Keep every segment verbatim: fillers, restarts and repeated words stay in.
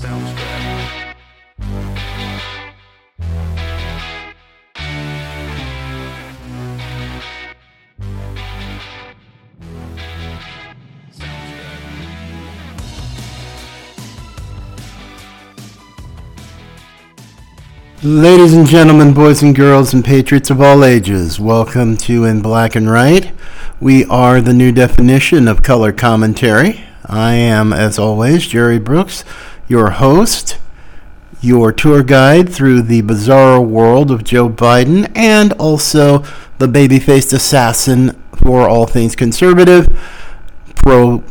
Sounds good. Ladies and gentlemen, boys and girls, and patriots of all ages, welcome to In Black and Right. We are the new definition of color commentary. I am, as always, Jerry Brooks, your host, your tour guide through the bizarre world of Joe Biden, and also the baby-faced assassin for all things conservative, pro,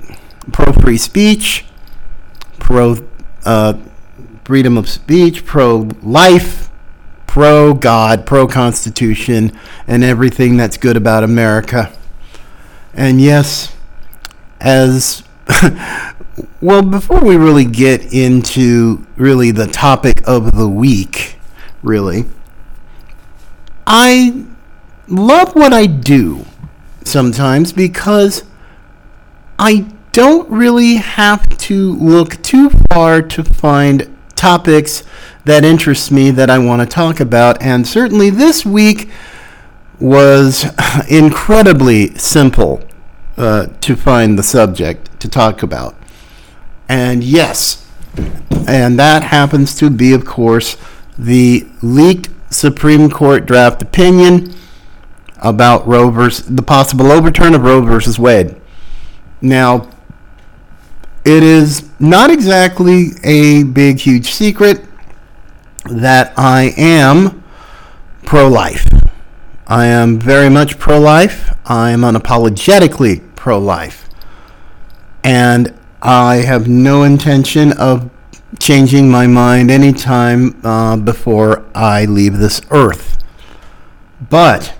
pro-free speech, pro... Uh, freedom of speech, pro-life, pro-God, pro-Constitution, and everything that's good about America. And yes, as well, before we really get into really the topic of the week, really, I love what I do sometimes because I don't really have to look too far to find topics that interest me that I want to talk about, and certainly this week was incredibly simple uh, to find the subject to talk about. And yes, and that happens to be, of course, the leaked Supreme Court draft opinion about Roe versus the possible overturn of Roe versus Wade. Now, it is not exactly a big, huge secret that I am pro-life. I am very much pro-life. I am unapologetically pro-life. And I have no intention of changing my mind anytime uh, before I leave this earth. But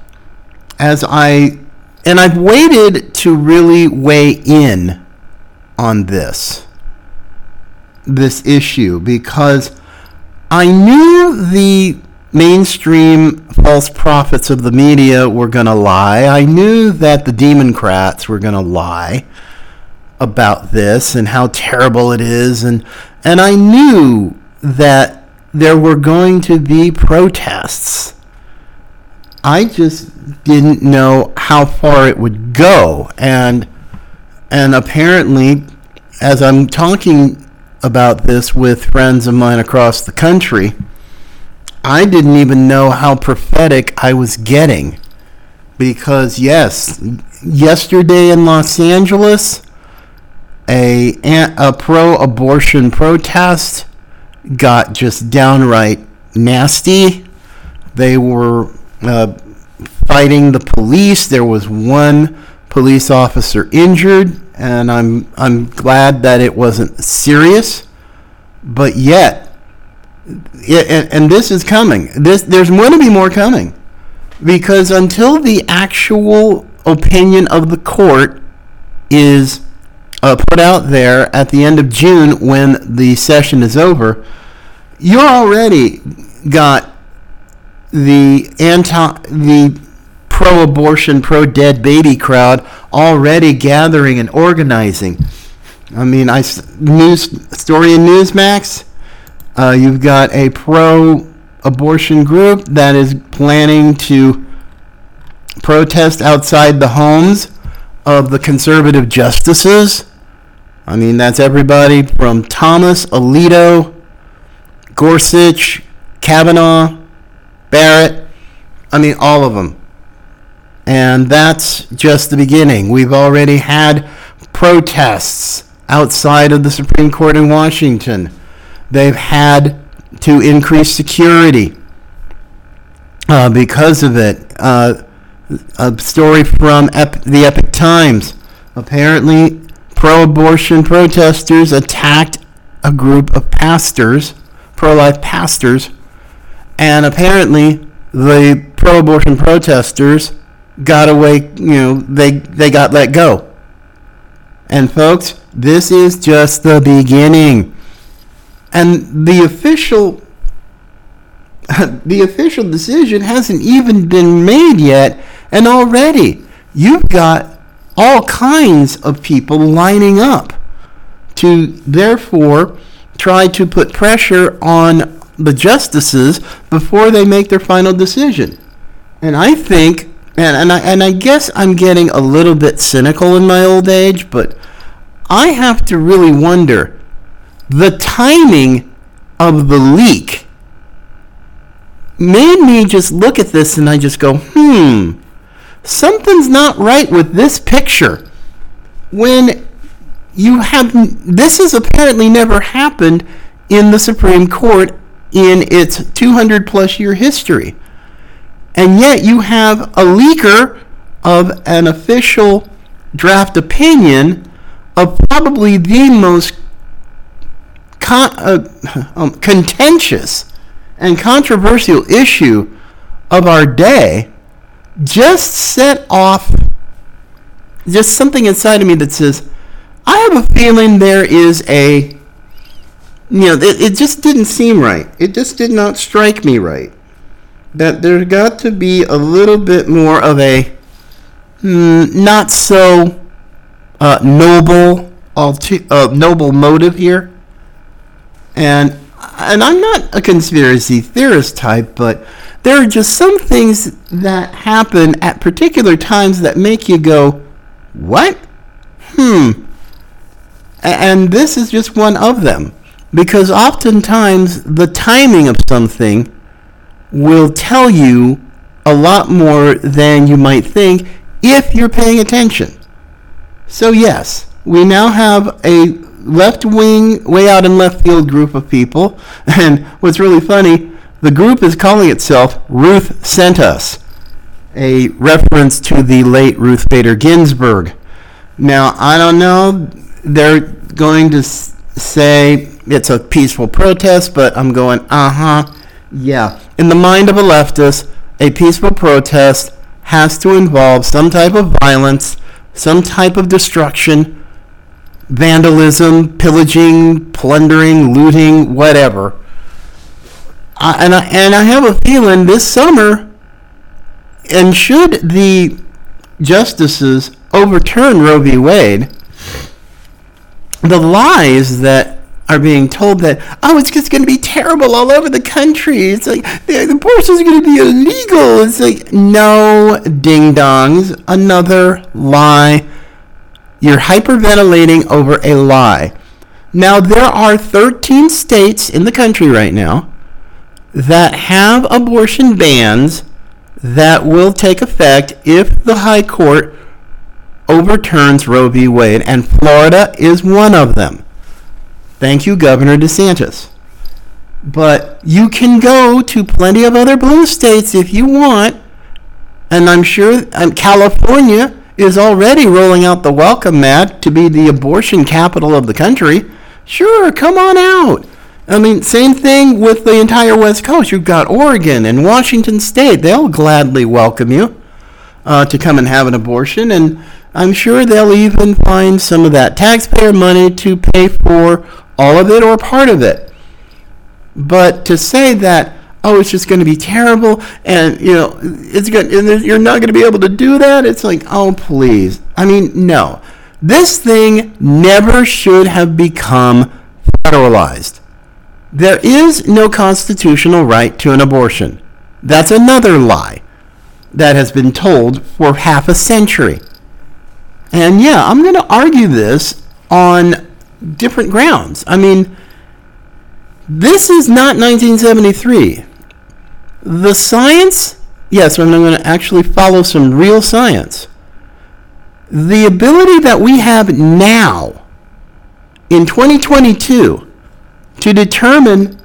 as I, and I've waited to really weigh in on this this issue because I knew the mainstream false prophets of the media were going to lie. I knew that the Democrats were going to lie about this and how terrible it is, and and I knew that there were going to be protests. I just didn't know how far it would go. And And apparently, as I'm talking about this with friends of mine across the country, I didn't even know how prophetic I was getting. Because yes, yesterday in Los Angeles, a, a pro-abortion protest got just downright nasty. They were uh, fighting the police. There was one police officer injured, and I'm I'm glad that it wasn't serious, but yet it, and, and this is coming. This there's going to be more coming, because until the actual opinion of the court is uh, put out there at the end of June when the session is over, you're already got the anti the pro-abortion, pro-dead baby crowd already gathering and organizing. I mean, I news story in Newsmax. Uh, you've got a pro-abortion group that is planning to protest outside the homes of the conservative justices. I mean, that's everybody from Thomas, Alito, Gorsuch, Kavanaugh, Barrett. I mean, all of them. And that's just the beginning. We've already had protests outside of the Supreme Court in Washington. They've had to increase security uh, because of it. Uh, a story from Ep- the Epoch Times. Apparently, pro-abortion protesters attacked a group of pastors, pro-life pastors, and apparently the pro-abortion protesters got away, you know, they they got let go. And folks, this is just the beginning. And the official the official decision hasn't even been made yet, and already you've got all kinds of people lining up to therefore try to put pressure on the justices before they make their final decision. And I think, and, and, I, and I guess I'm getting a little bit cynical in my old age, but I have to really wonder, the timing of the leak made me just look at this and I just go, hmm, something's not right with this picture. When you have, this has apparently never happened in the Supreme Court in its two hundred plus year history. And yet you have a leaker of an official draft opinion of probably the most con- uh, um, contentious and controversial issue of our day, just set off just something inside of me that says, I have a feeling there is a, you know, it, it just didn't seem right. It just did not strike me right. That there got to be a little bit more of a mm, not so uh, noble alti- uh, noble motive here. And and I'm not a conspiracy theorist type, but there are just some things that happen at particular times that make you go, what? Hmm. And this is just one of them. Because oftentimes the timing of something will tell you a lot more than you might think if you're paying attention. So yes, we now have a left-wing, way out in left field group of people, and what's really funny, the group is calling itself Ruth Sent Us, a reference to the late Ruth Bader Ginsburg. Now, I don't know, they're going to say it's a peaceful protest, but I'm going, uh-huh, yeah. In the mind of a leftist, a peaceful protest has to involve some type of violence, some type of destruction, vandalism, pillaging, plundering, looting, whatever. I, and, I, and I have a feeling this summer, and should the justices overturn Roe v. Wade, the lies that are being told that, oh, it's just going to be terrible all over the country. It's like, the, the abortions are going to be illegal. It's like, no, ding-dongs, another lie. You're hyperventilating over a lie. Now, there are thirteen states in the country right now that have abortion bans that will take effect if the high court overturns Roe v. Wade, and Florida is one of them. Thank you, Governor DeSantis. But you can go to plenty of other blue states if you want. And I'm sure um, California is already rolling out the welcome mat to be the abortion capital of the country. Sure, come on out. I mean, same thing with the entire West Coast. You've got Oregon and Washington State. They'll gladly welcome you uh, to come and have an abortion. And I'm sure they'll even find some of that taxpayer money to pay for all of it or part of it. But to say that, oh, it's just going to be terrible, and you know, it's going, and you're not going to be able to do that. It's like, oh, please. I mean, no. This thing never should have become federalized. There is no constitutional right to an abortion. That's another lie that has been told for half a century. And yeah, I'm going to argue this on different grounds. I mean, this is not nineteen seventy-three. The science, yes, I'm going to actually follow some real science. The ability that we have now in twenty twenty-two to determine,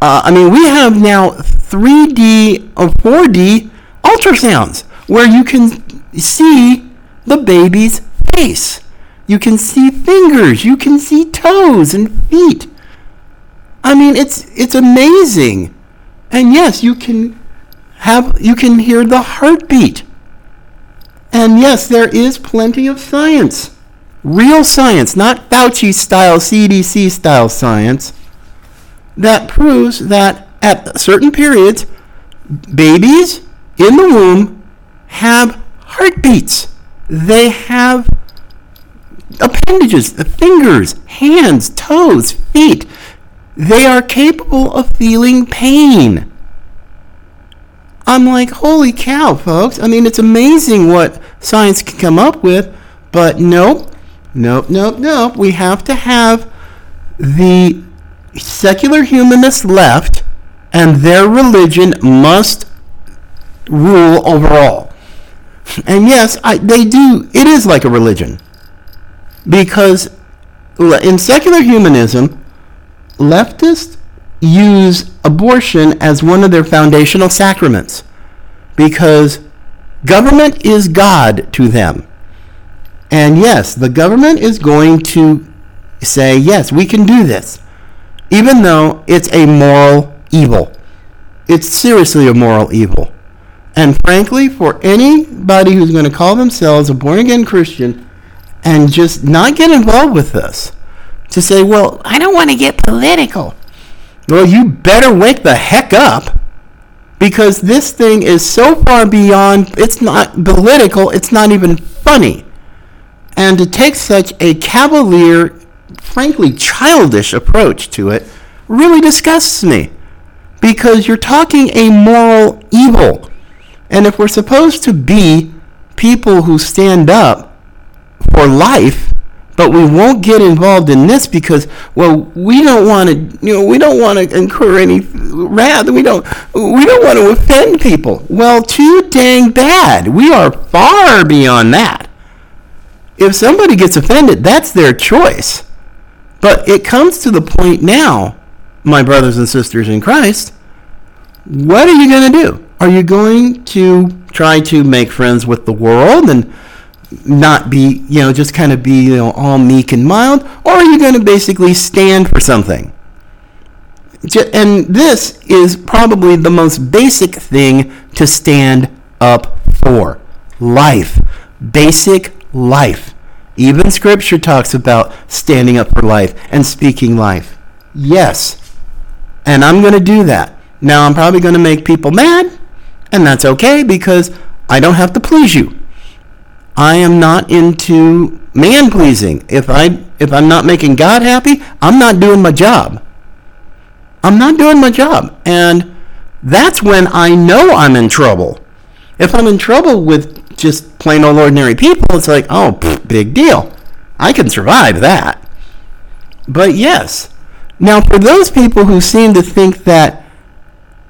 uh, I mean, we have now three D or four D ultrasounds where you can see the baby's face. You can see fingers. You can see toes and feet. I mean, it's it's amazing. And yes, you can have you can hear the heartbeat. And yes, there is plenty of science. Real science, not Fauci style, C D C style science, that proves that at certain periods, babies in the womb have heartbeats. They have appendages, the fingers, hands, toes, feet. They are capable of feeling pain. I'm like, holy cow, folks. I mean, it's amazing what science can come up with, but nope, nope, nope, nope. We have to have the secular humanist left and their religion must rule overall. And yes, I, they do. It is like a religion. Because in secular humanism, leftists use abortion as one of their foundational sacraments because government is God to them. And yes, the government is going to say, yes, we can do this, even though it's a moral evil. It's seriously a moral evil. And frankly, for anybody who's going to call themselves a born-again Christian and just not get involved with this, to say, well, I don't want to get political. Well, you better wake the heck up, because this thing is so far beyond, it's not political, it's not even funny. And to take such a cavalier, frankly childish approach to it really disgusts me, because you're talking a moral evil. And if we're supposed to be people who stand up for life, but we won't get involved in this because, well, we don't want to, you know, we don't want to incur any wrath. We don't, we don't want to offend people. Well, too dang bad. We are far beyond that. If somebody gets offended, that's their choice. But it comes to the point now, my brothers and sisters in Christ, what are you going to do? Are you going to try to make friends with the world and not be, you know, just kind of be, you know, all meek and mild? Or are you going to basically stand for something? And this is probably the most basic thing to stand up for. Life. Basic life. Even Scripture talks about standing up for life and speaking life. Yes. And I'm going to do that. Now, I'm probably going to make people mad, and that's okay, because I don't have to please you. I am not into man-pleasing. If, I, if I'm not making God happy, I'm not doing my job. I'm not doing my job. And that's when I know I'm in trouble. If I'm in trouble with just plain old ordinary people, it's like, oh, pff, big deal. I can survive that. But yes. Now, for those people who seem to think that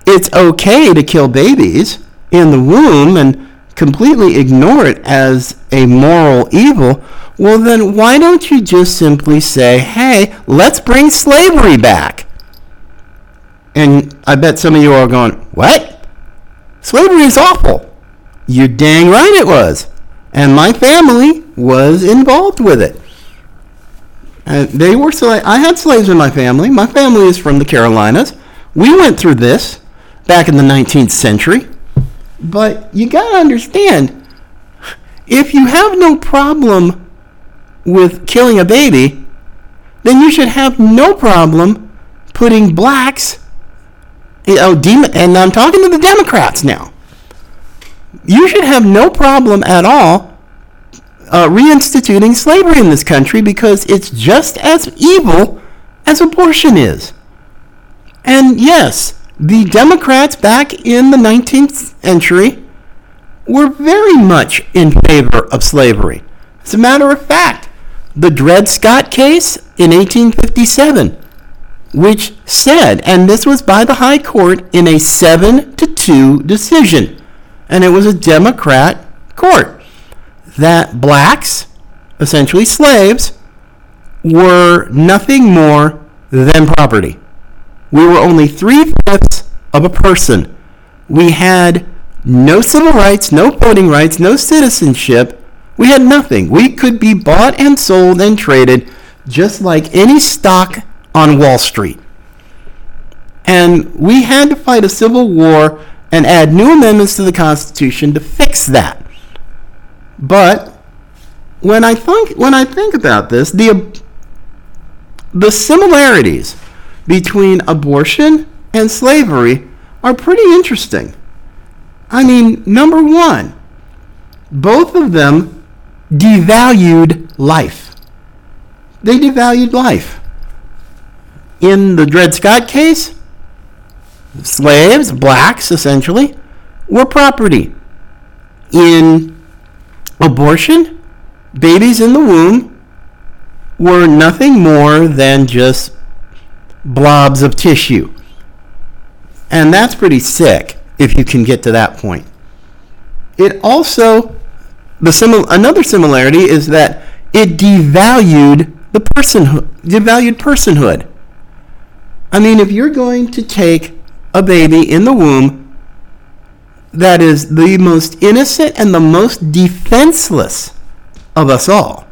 it's okay to kill babies in the womb and completely ignore it as a moral evil, well then why don't you just simply say, hey, let's bring slavery back? And I bet some of you are going, what? Slavery is awful. You're dang right it was. And my family was involved with it. And they were sla- I had slaves in my family. My family is from the Carolinas. We went through this back in the nineteenth century. But you got to understand, if you have no problem with killing a baby, then you should have no problem putting blacks, you know, de- and I'm talking to the Democrats now, you should have no problem at all uh, reinstituting slavery in this country, because it's just as evil as abortion is. And yes, the Democrats back in the nineteenth century were very much in favor of slavery. As a matter of fact, the Dred Scott case in eighteen fifty-seven, which said, and this was by the High Court in a seven to two decision, and it was a Democrat court, that blacks, essentially slaves, were nothing more than property. We were only three-fifths of a person. We had no civil rights, no voting rights, no citizenship. We had nothing. We could be bought and sold and traded just like any stock on Wall Street. And we had to fight a civil war and add new amendments to the Constitution to fix that. But when I think, when I think about this, the, the similarities between abortion and slavery are pretty interesting. I mean, number one, both of them devalued life. They devalued life. In the Dred Scott case, slaves, blacks essentially, were property. In abortion, babies in the womb were nothing more than just blobs of tissue. And that's pretty sick if you can get to that point. It also, the simil- another similarity is that it devalued the personhood, devalued personhood. I mean, if you're going to take a baby in the womb that is the most innocent and the most defenseless of us all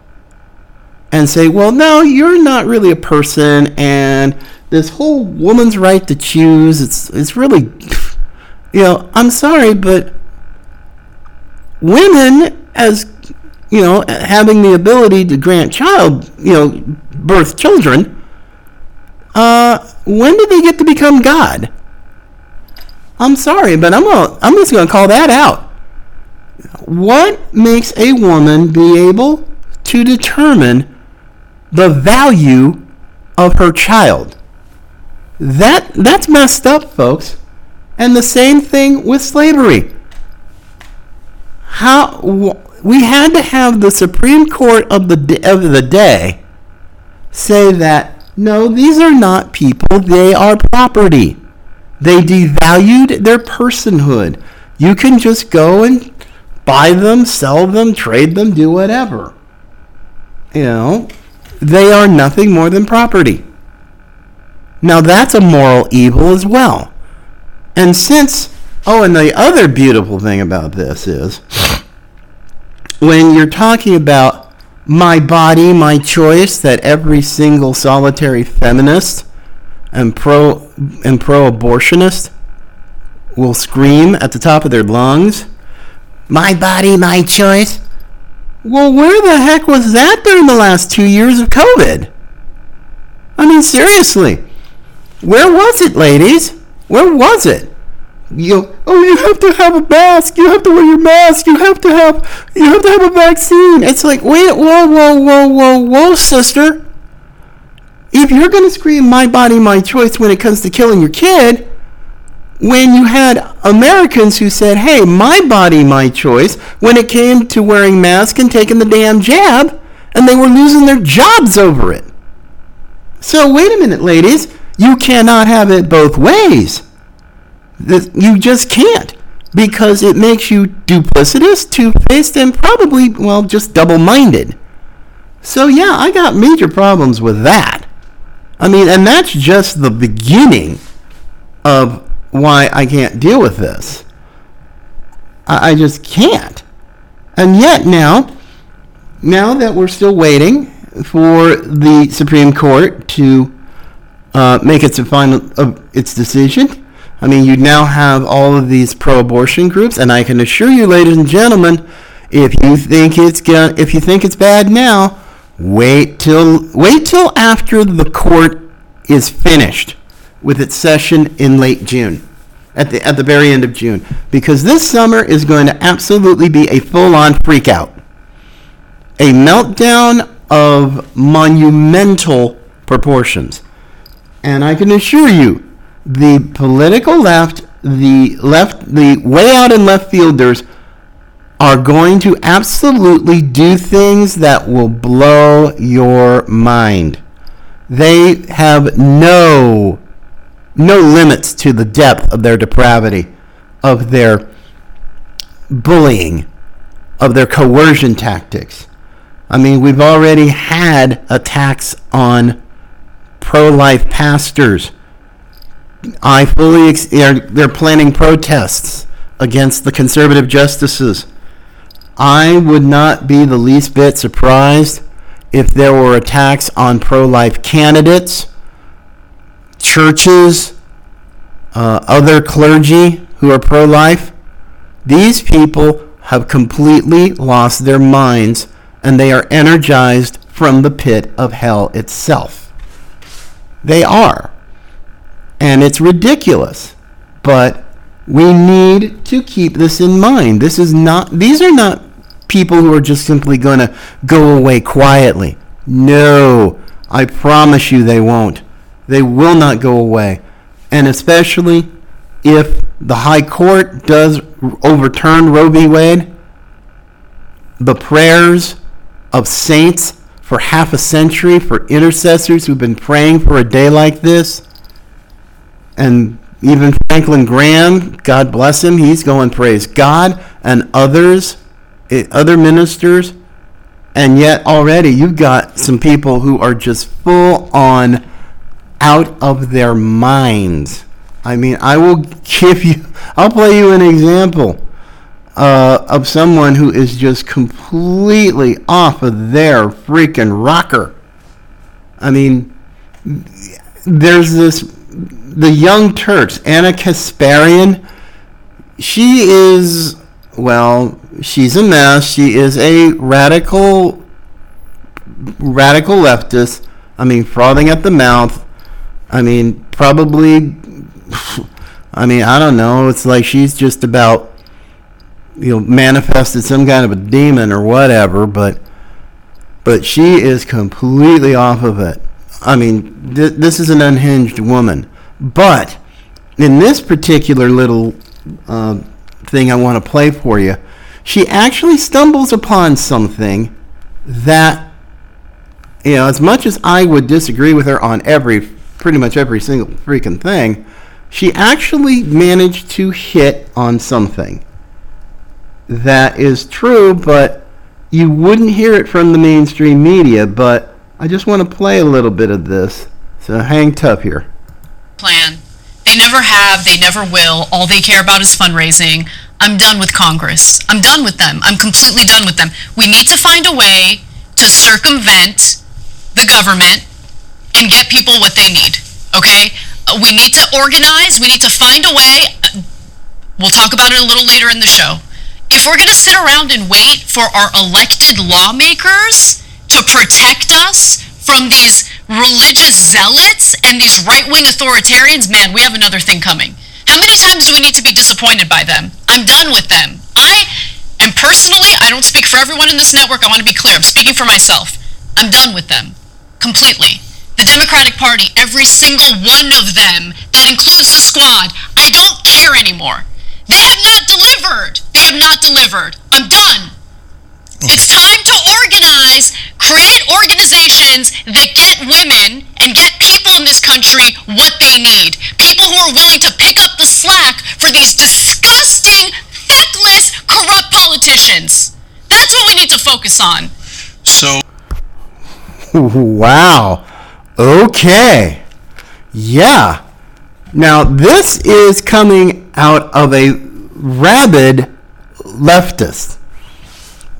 and say, well, no, you're not really a person, and this whole woman's right to choose, it's it's really, you know, I'm sorry, but women, as, you know, having the ability to grant child, you know, birth children, uh, when did they get to become God? I'm sorry, but I'm gonna, I'm just going to call that out. What makes a woman be able to determine the value of her child? That that's messed up, folks. And the same thing with slavery. How we had to have the Supreme Court of the of the day say that no, these are not people; they are property. They devalued their personhood. You can just go and buy them, sell them, trade them, do whatever. You know, they are nothing more than property. Now that's a moral evil as well. And since, oh, and the other beautiful thing about this is when you're talking about my body, my choice, that every single solitary feminist and pro and pro-abortionist will scream at the top of their lungs, my body, my choice. Well, where the heck was that during the last two years of COVID? I mean, seriously. Where was it, ladies? Where was it? You oh, you have to have a mask. You have to wear your mask. You have to have you have to have a vaccine. It's like, wait, whoa, whoa, whoa, whoa, whoa, sister. If you're going to scream my body, my choice when it comes to killing your kid, when you had Americans who said, hey, my body, my choice, when it came to wearing masks and taking the damn jab, and they were losing their jobs over it. So wait a minute, ladies. You cannot have it both ways. You just can't, because it makes you duplicitous, two-faced, and probably, well, just double-minded. So yeah, I got major problems with that. I mean, and that's just the beginning of why I can't deal with this. I, I just can't. And yet now, now that we're still waiting for the Supreme Court to uh, make its final uh, its decision, I mean, you now have all of these pro-abortion groups, and I can assure you, ladies and gentlemen, if you think it's gonna, if you think it's bad now, Wait till wait till after the court is finished with its session in late June, at the at the very end of June, because this summer is going to absolutely be a full-on freakout, a meltdown of monumental proportions. And I can assure you, the political left, the left, the way out in left fielders are going to absolutely do things that will blow your mind. They have no no limits to the depth of their depravity, of their bullying, of their coercion tactics. I mean, we've already had attacks on pro-life pastors. I fully ex- they're, they're planning protests against the conservative justices. I would not be the least bit surprised if there were attacks on pro-life candidates, churches, uh, other clergy who are pro-life. These people have completely lost their minds, and they are energized from the pit of hell itself. They are. And it's ridiculous. But we need to keep this in mind. This is not; these are not people who are just simply going to go away quietly. No, I promise you they won't. They will not go away. And especially if the high court does overturn Roe v. Wade, the prayers of saints for half a century, for intercessors who've been praying for a day like this, and even Franklin Graham, God bless him, he's going, praise God, and others, other ministers, and yet already you've got some people who are just full on out of their minds. I mean, I will give you, I'll play you an example uh, of someone who is just completely off of their freaking rocker. I mean, there's this, The Young Turks, Anna Kasparian, she is, well, she's a mess. She is a radical, radical leftist. I mean, frothing at the mouth. I mean, probably, I mean, I don't know. It's like she's just about, you know, manifested some kind of a demon or whatever, but but she is completely off of it. I mean, th- this is an unhinged woman. But in this particular little uh, thing I want to play for you, she actually stumbles upon something that, you know, as much as I would disagree with her on every pretty much every single freaking thing, she actually managed to hit on something that is true, but you wouldn't hear it from the mainstream media. But I just want to play a little bit of this, so hang tough here. Plan. They never have, they never will. All they care about is fundraising. I'm done with Congress. I'm done with them. I'm completely done with them. We need to find a way to circumvent the government and get people what they need, okay? We need to organize, we need to find a way. We'll talk about it a little later in the show. If we're gonna sit around and wait for our elected lawmakers to protect us from these religious zealots and these right-wing authoritarians, man, we have another thing coming. How many times do we need to be disappointed by them? I'm done with them. I am personally, I don't speak for everyone in this network, I wanna be clear, I'm speaking for myself. I'm done with them, completely. The Democratic Party, every single one of them, that includes the squad, I don't care anymore. They have not delivered. They have not delivered. I'm done. It's time to organize, create organizations that get women and get people in this country what they need. People who are willing to pick up the slack for these disgusting, feckless, corrupt politicians. That's what we need to focus on. So, wow. Okay, yeah. Now this is coming out of a rabid leftist.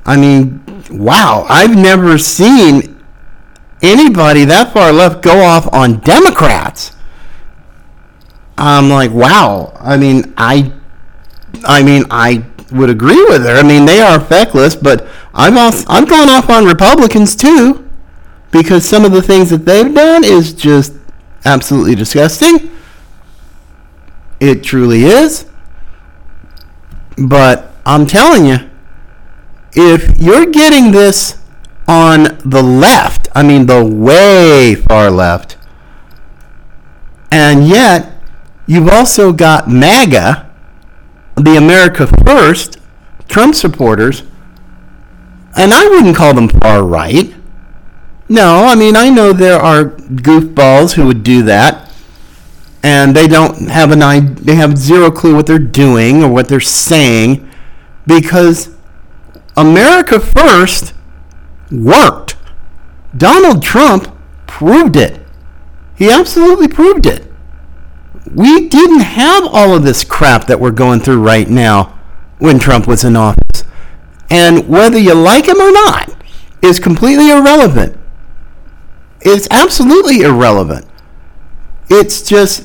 I mean, wow, I've never seen anybody that far left go off on Democrats. I'm like, wow. I mean, I, I mean, I would agree with her. I mean, they are feckless, but I'm off, I'm going off on Republicans too, because some of the things that they've done is just absolutely disgusting. It truly is. But I'm telling you, if you're getting this on the left, I mean the way far left, and yet you've also got MAGA, the America First, Trump supporters, and I wouldn't call them far right. No, I mean, I know there are goofballs who would do that, and they don't have an idea, they have zero clue what they're doing or what they're saying, because America First worked. Donald Trump proved it. He absolutely proved it. We didn't have all of this crap that we're going through right now when Trump was in office. And whether you like him or not is completely irrelevant. It's absolutely irrelevant. It's just,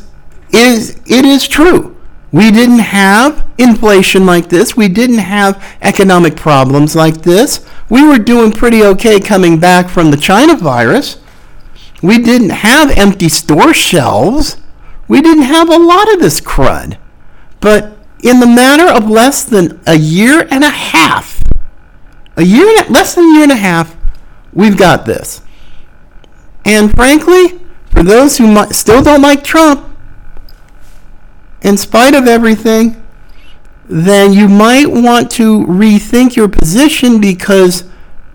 it is, it is true. We didn't have inflation like this. We didn't have economic problems like this. We were doing pretty okay coming back from the China virus. We didn't have empty store shelves. We didn't have a lot of this crud. But in the matter of less than a year and a half, a year, less than a year and a half, we've got this. And frankly, for those who might, still don't like Trump, in spite of everything, then you might want to rethink your position, because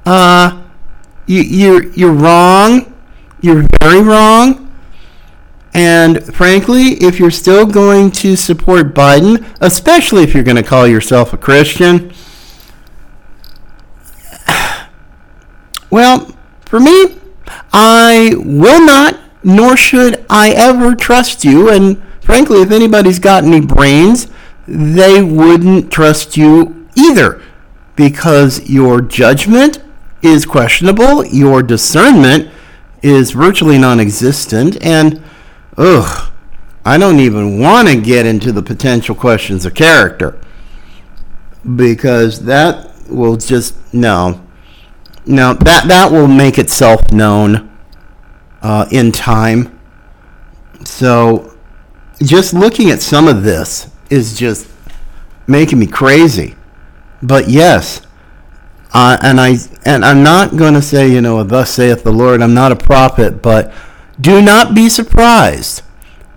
uh, you, you're, you're wrong. You're very wrong. And frankly, if you're still going to support Biden, especially if you're going to call yourself a Christian, well, for me, I will not, nor should I ever trust you. And frankly, if anybody's got any brains, they wouldn't trust you either, because your judgment is questionable, your discernment is virtually non-existent, and ugh, I don't even want to get into the potential questions of character, because that will just, no. Now, that, that will make itself known uh, in time. So, just looking at some of this is just making me crazy. But yes, uh, and, I, and I'm not going to say, you know, thus saith the Lord, I'm not a prophet, but do not be surprised.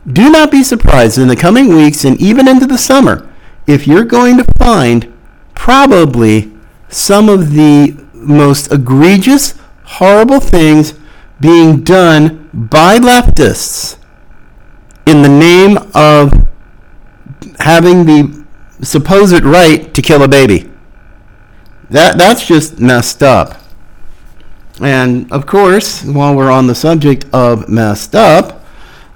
Do not be surprised in the coming weeks and even into the summer if you're going to find probably some of the most egregious, horrible things being done by leftists in the name of having the supposed right to kill a baby. That that's just messed up. And of course, while we're on the subject of messed up,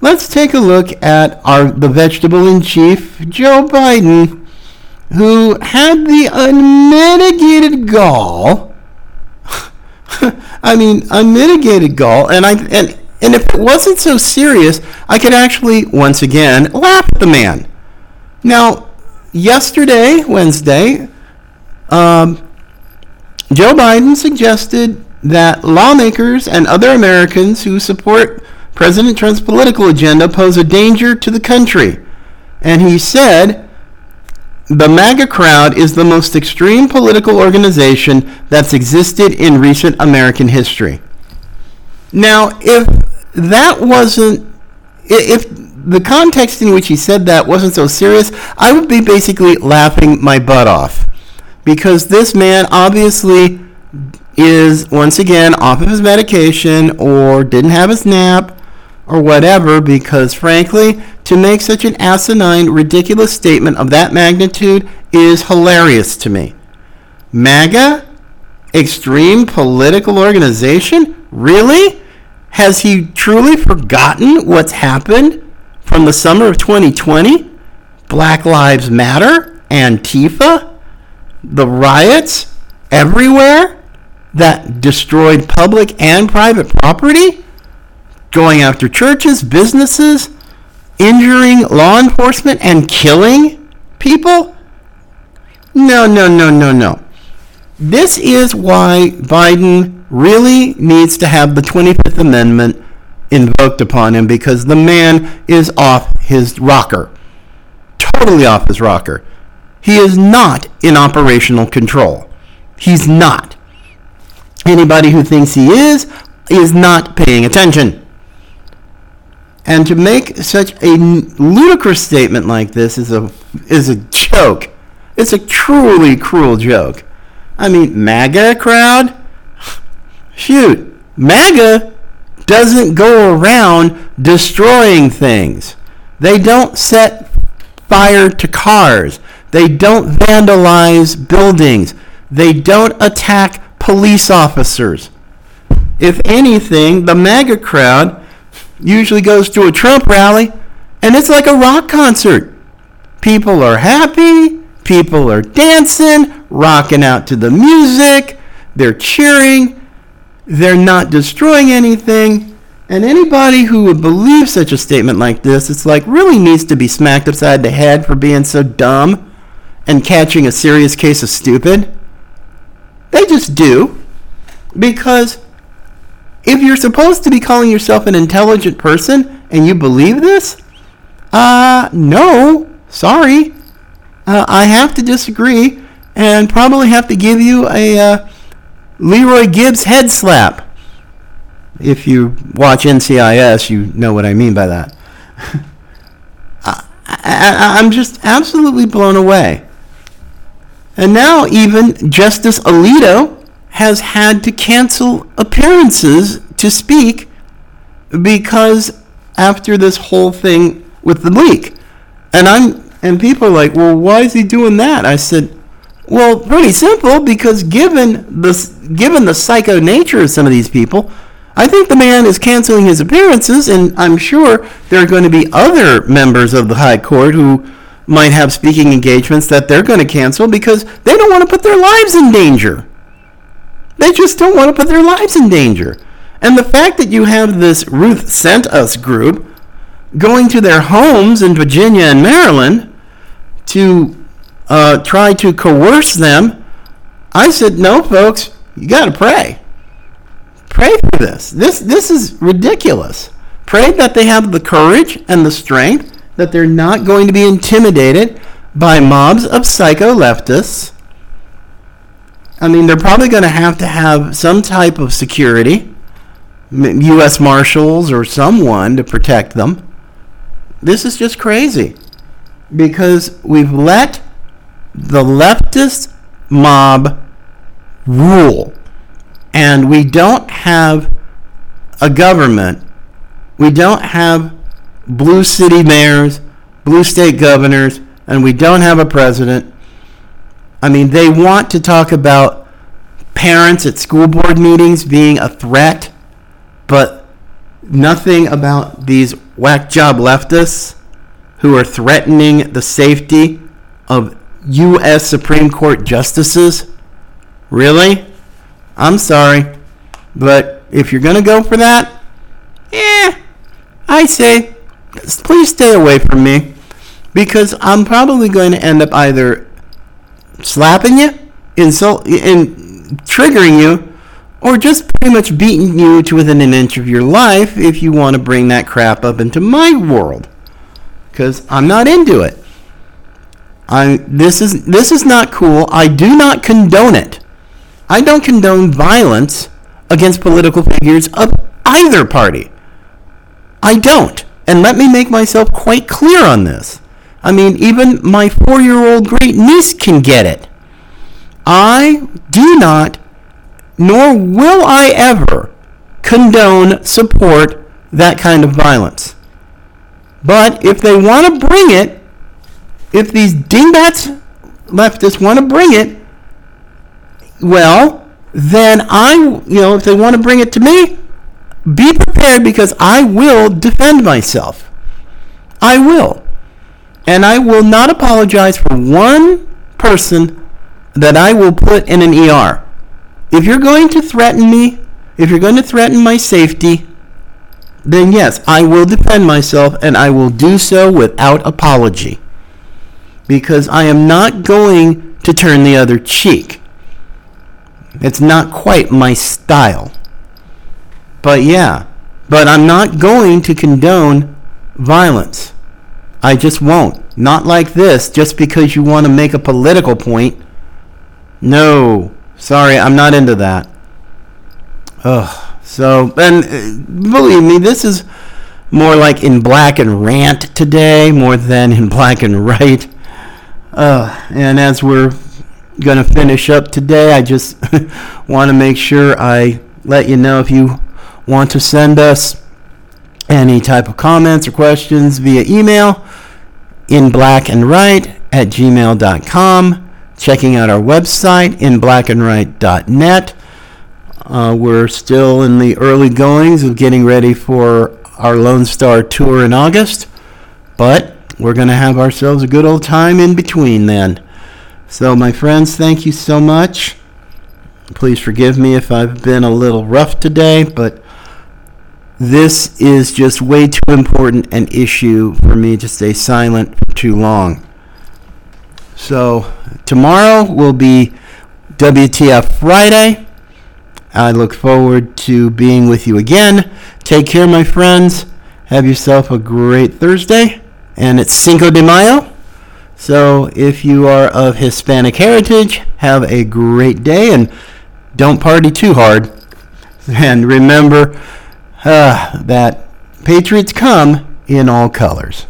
let's take a look at our the vegetable in chief, Joe Biden, who had the unmitigated gall. I mean, unmitigated gall, and I and and if it wasn't so serious, I could actually once again laugh at the man. Now, yesterday, Wednesday, um, Joe Biden suggested that lawmakers and other Americans who support President Trump's political agenda pose a danger to the country, and he said, "The MAGA crowd is the most extreme political organization that's existed in recent American history." Now, if that wasn't, if the context in which he said that wasn't so serious, I would be basically laughing my butt off, because this man obviously is, once again, off of his medication or didn't have his nap or whatever, because frankly, to make such an asinine, ridiculous statement of that magnitude is hilarious to me. MAGA? Extreme political organization? Really? Has he truly forgotten what's happened from the summer of twenty twenty? Black Lives Matter? Antifa? The riots everywhere that destroyed public and private property? Going after churches, businesses, injuring law enforcement, and killing people? No, no, no, no, no. This is why Biden really needs to have the twenty-fifth Amendment invoked upon him, because the man is off his rocker. Totally off his rocker. He is not in operational control. He's not. Anybody who thinks he is, is not paying attention. And to make such a ludicrous statement like this is a is a joke. It's a truly cruel joke. I mean, MAGA crowd? Shoot, MAGA doesn't go around destroying things. They don't set fire to cars. They don't vandalize buildings. They don't attack police officers. If anything, the MAGA crowd usually goes to a Trump rally, and it's like a rock concert. People are happy, people are dancing, rocking out to the music, they're cheering, they're not destroying anything, and anybody who would believe such a statement like this, it's like, really needs to be smacked upside the head for being so dumb and catching a serious case of stupid. They just do, because if you're supposed to be calling yourself an intelligent person and you believe this, uh, no, sorry. Uh, I have to disagree and probably have to give you a uh, Leroy Gibbs head slap. If you watch N C I S, you know what I mean by that. I, I, I'm just absolutely blown away. And now even Justice Alito has had to cancel appearances to speak because after this whole thing with the leak. And I'm and people are like, well, why is he doing that? I said, well, pretty simple, because given the, given the psycho nature of some of these people, I think the man is canceling his appearances, and I'm sure there are going to be other members of the high court who might have speaking engagements that they're going to cancel because they don't want to put their lives in danger. They just don't want to put their lives in danger. And the fact that you have this Ruth Sent Us group going to their homes in Virginia and Maryland to uh, try to coerce them, I said, no, folks, you got to pray. Pray for this. This this is ridiculous. Pray that they have the courage and the strength, that they're not going to be intimidated by mobs of psycho-leftists. I mean, they're probably going to have to have some type of security, U S Marshals or someone to protect them. This is just crazy, because we've let the leftist mob rule. And we don't have a government. We don't have blue city mayors, blue state governors, and we don't have a president. I mean, they want to talk about parents at school board meetings being a threat, but nothing about these whack job leftists who are threatening the safety of U S Supreme Court justices. Really? I'm sorry, but if you're going to go for that, eh, I say, please stay away from me, because I'm probably going to end up either slapping you, insult, and triggering you, or just pretty much beating you to within an inch of your life if you want to bring that crap up into my world, because I'm not into it. I this is this is not cool. I do not condone it. I don't condone violence against political figures of either party. I don't. And let me make myself quite clear on this. I mean, even my four-year-old great niece can get it. I do not, nor will I ever, condone, support that kind of violence. But if they want to bring it, if these dingbats leftists want to bring it, well, then I, you know, if they want to bring it to me, be prepared, because I will defend myself. I will. And I will not apologize for one person that I will put in an E R. If you're going to threaten me, if you're going to threaten my safety, then yes, I will defend myself, and I will do so without apology. Because I am not going to turn the other cheek. It's not quite my style. But yeah, but I'm not going to condone violence. I just won't. Not like this, just because you want to make a political point. No, sorry, I'm not into that. Ugh. So, and believe me, this is more like In Black and Rant today, more than In Black and Right. Uh, and as we're going to finish up today, I just want to make sure I let you know, if you want to send us any type of comments or questions via email, in black and right at gmail dot com, checking out our website, in black and right dot net. Uh, we're still in the early goings of getting ready for our Lone Star tour in August, but we're going to have ourselves a good old time in between then. So, my friends, thank you so much. Please forgive me if I've been a little rough today, but this is just way too important an issue for me to stay silent for too long. So, tomorrow will be W T F Friday. I look forward to being with you again. Take care, my friends. Have yourself a great Thursday. And it's Cinco de Mayo. So if you are of Hispanic heritage, have a great day, and don't party too hard. And remember, uh, that patriots come in all colors.